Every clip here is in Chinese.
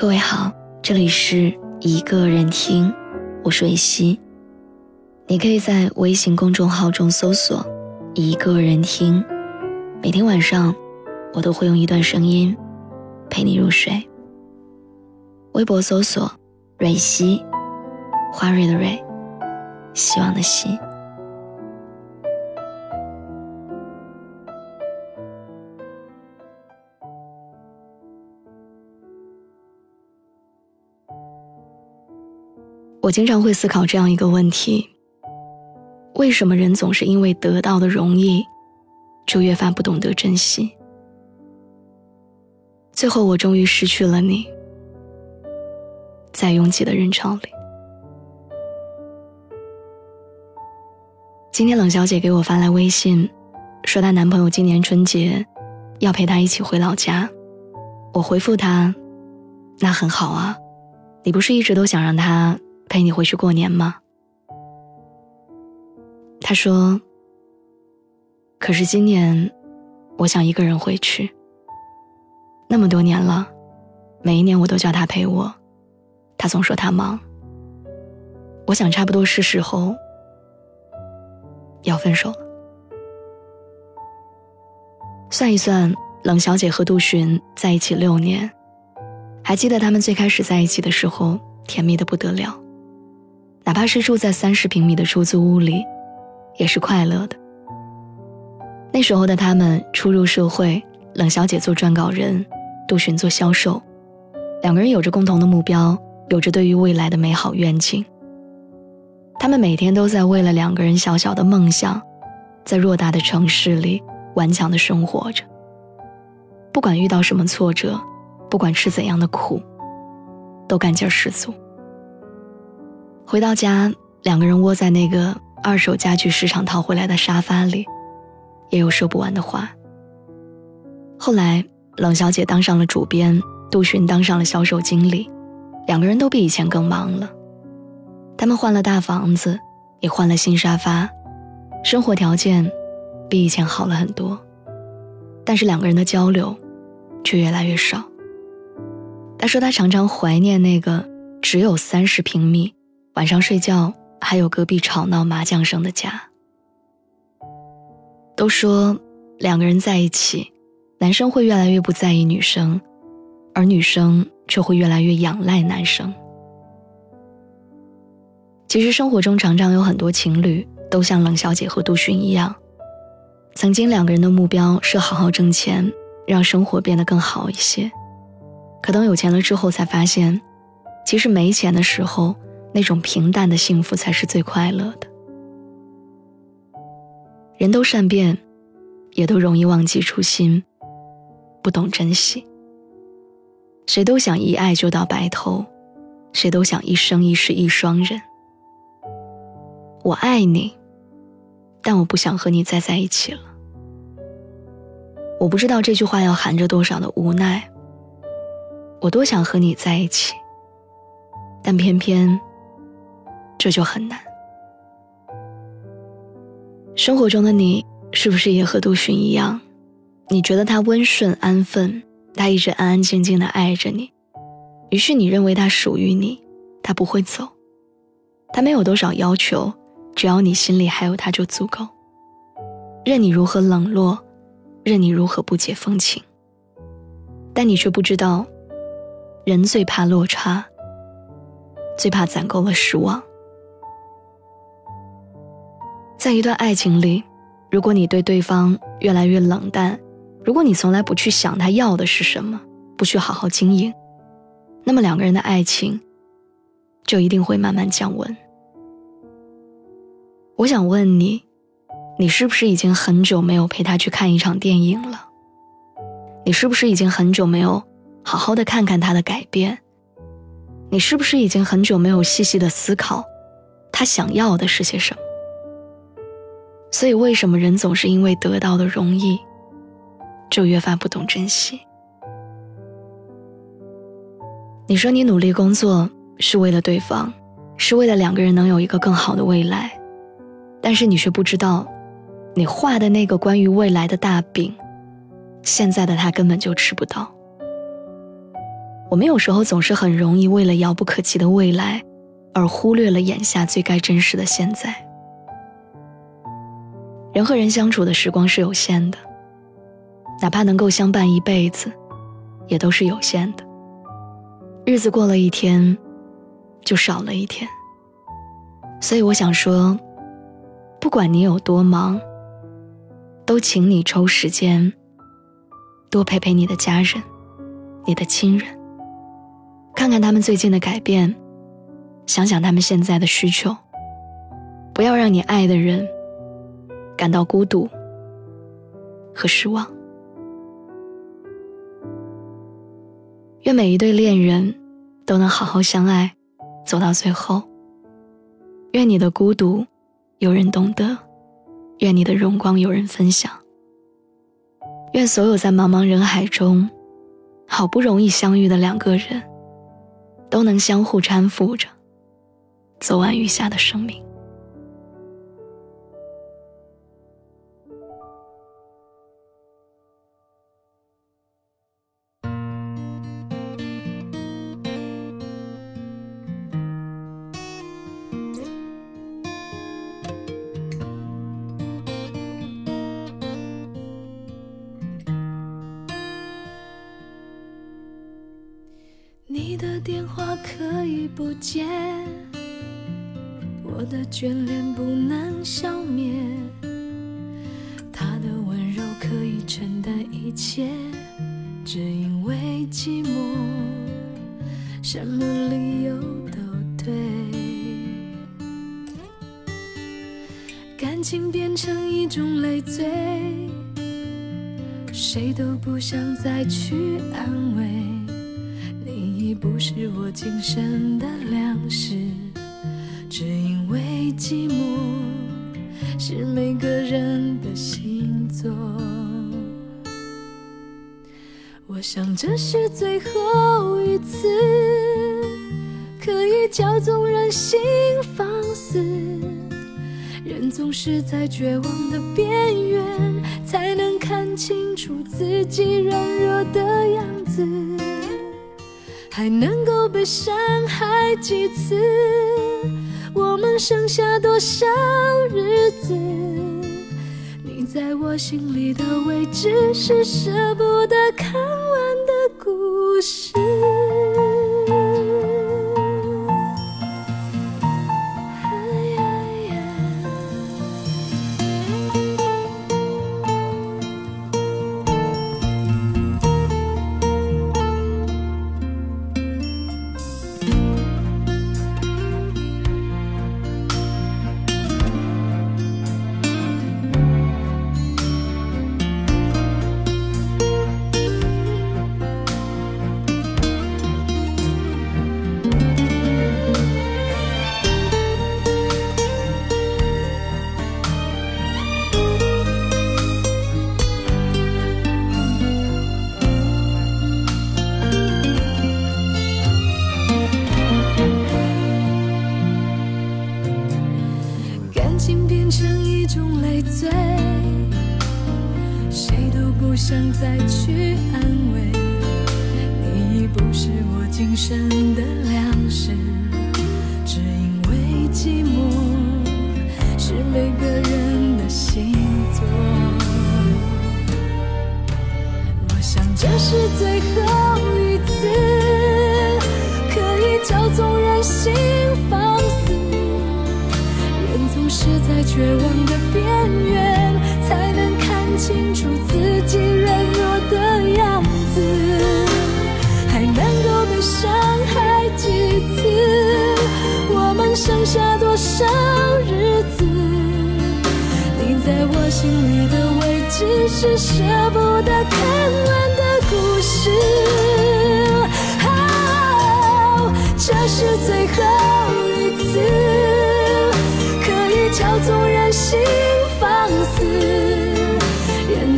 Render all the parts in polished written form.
各位好，这里是一个人听，我是维西。你可以在微信公众号中搜索一个人听，每天晚上我都会用一段声音陪你入睡。微博搜索蕊希，花蕊的蕊，希望的希。我经常会思考这样一个问题，为什么人总是因为得到的容易，就越发不懂得珍惜？最后我终于失去了你，在拥挤的人潮里。今天冷小姐给我发来微信，说她男朋友今年春节要陪她一起回老家。我回复她，那很好啊，你不是一直都想让他陪你回去过年吗？他说，可是今年我想一个人回去，那么多年了，每一年我都叫他陪我，他总说他忙。我想差不多是时候要分手了。算一算，冷小姐和杜巡在一起6年，还记得他们最开始在一起的时候甜蜜的不得了，哪怕是住在30平米的出租屋里也是快乐的。那时候的他们初入社会，冷小姐做撰稿人，杜巡做销售，两个人有着共同的目标，有着对于未来的美好愿景。他们每天都在为了两个人小小的梦想，在偌大的城市里顽强地生活着，不管遇到什么挫折，不管吃怎样的苦，都干劲儿十足。回到家，两个人窝在那个2手家具市场淘回来的沙发里，也有说不完的话。后来冷小姐当上了主编，杜巡当上了销售经理，两个人都比以前更忙了。他们换了大房子，也换了新沙发，生活条件比以前好了很多，但是两个人的交流却越来越少。他说他常常怀念那个只有30平米，晚上睡觉还有隔壁吵闹麻将声的家。都说两个人在一起，男生会越来越不在意女生，而女生却会越来越仰赖男生。其实生活中常常有很多情侣都像冷小姐和杜巡一样，曾经两个人的目标是好好挣钱，让生活变得更好一些。可等有钱了之后才发现，其实没钱的时候，那种平淡的幸福才是最快乐的。人都善变，也都容易忘记初心，不懂珍惜。谁都想一爱就到白头，谁都想一生一世一双人。我爱你，但我不想和你再在一起了。我不知道这句话要含着多少的无奈。我多想和你在一起，但偏偏这就很难。生活中的你是不是也和杜巡一样，你觉得他温顺安分，他一直安安静静地爱着你，于是你认为他属于你，他不会走，他没有多少要求，只要你心里还有他就足够，任你如何冷落，任你如何不解风情。但你却不知道，人最怕落差，最怕攒够了失望。在一段爱情里，如果你对对方越来越冷淡，如果你从来不去想他要的是什么，不去好好经营，那么两个人的爱情就一定会慢慢降温。我想问你，你是不是已经很久没有陪他去看一场电影了？你是不是已经很久没有好好的看看他的改变？你是不是已经很久没有细细的思考他想要的是些什么？所以为什么人总是因为得到的容易，就越发不懂珍惜？你说你努力工作是为了对方，是为了两个人能有一个更好的未来，但是你却不知道，你画的那个关于未来的大饼，现在的他根本就吃不到。我们有时候总是很容易为了遥不可及的未来而忽略了眼下最该珍视的现在。人和人相处的时光是有限的，哪怕能够相伴一辈子也都是有限的。日子过了一天就少了一天，所以我想说，不管你有多忙，都请你抽时间多陪陪你的家人、你的亲人，看看他们最近的改变，想想他们现在的需求，不要让你爱的人感到孤独和失望。愿每一对恋人都能好好相爱，走到最后。愿你的孤独有人懂得，愿你的荣光有人分享。愿所有在茫茫人海中好不容易相遇的两个人都能相互搀扶着走完余下的生命。你的电话可以不接，我的眷恋不能消灭，他的温柔可以承担一切，只因为寂寞，什么理由都对。感情变成一种累赘，谁都不想再去安慰，你不是我今生的粮食，只因为寂寞是每个人的星座。我想这是最后一次可以骄纵任性放肆，人总是在绝望的边缘才能看清楚自己软弱的样子，还能够被伤害几次，我们剩下多少日子，你在我心里的位置是舍不得看完的故事。想再去安慰，你已不是我今生的粮食，只因为寂寞是每个人的星座。我想这是最后一次可以骄纵任性放肆，人总是在绝望的边缘才能看清楚自己软弱的样子，还能够被伤害几次，我们剩下多少日子，你在我心里的位置是舍不得看完的故事。哦，这是最后一次可以骄纵任性放肆，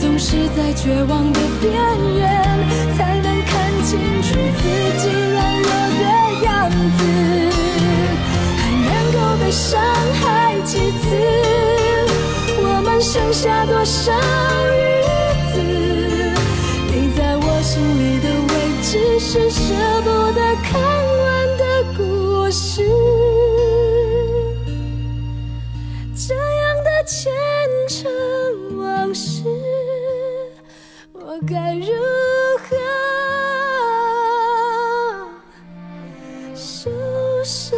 总是在绝望的边缘才能看清楚自己软弱的样子，还能够被伤害几次，我们剩下多少日子，你在我心里的位置还是舍不得看完的故事，这样的前尘往事，我该如何收拾？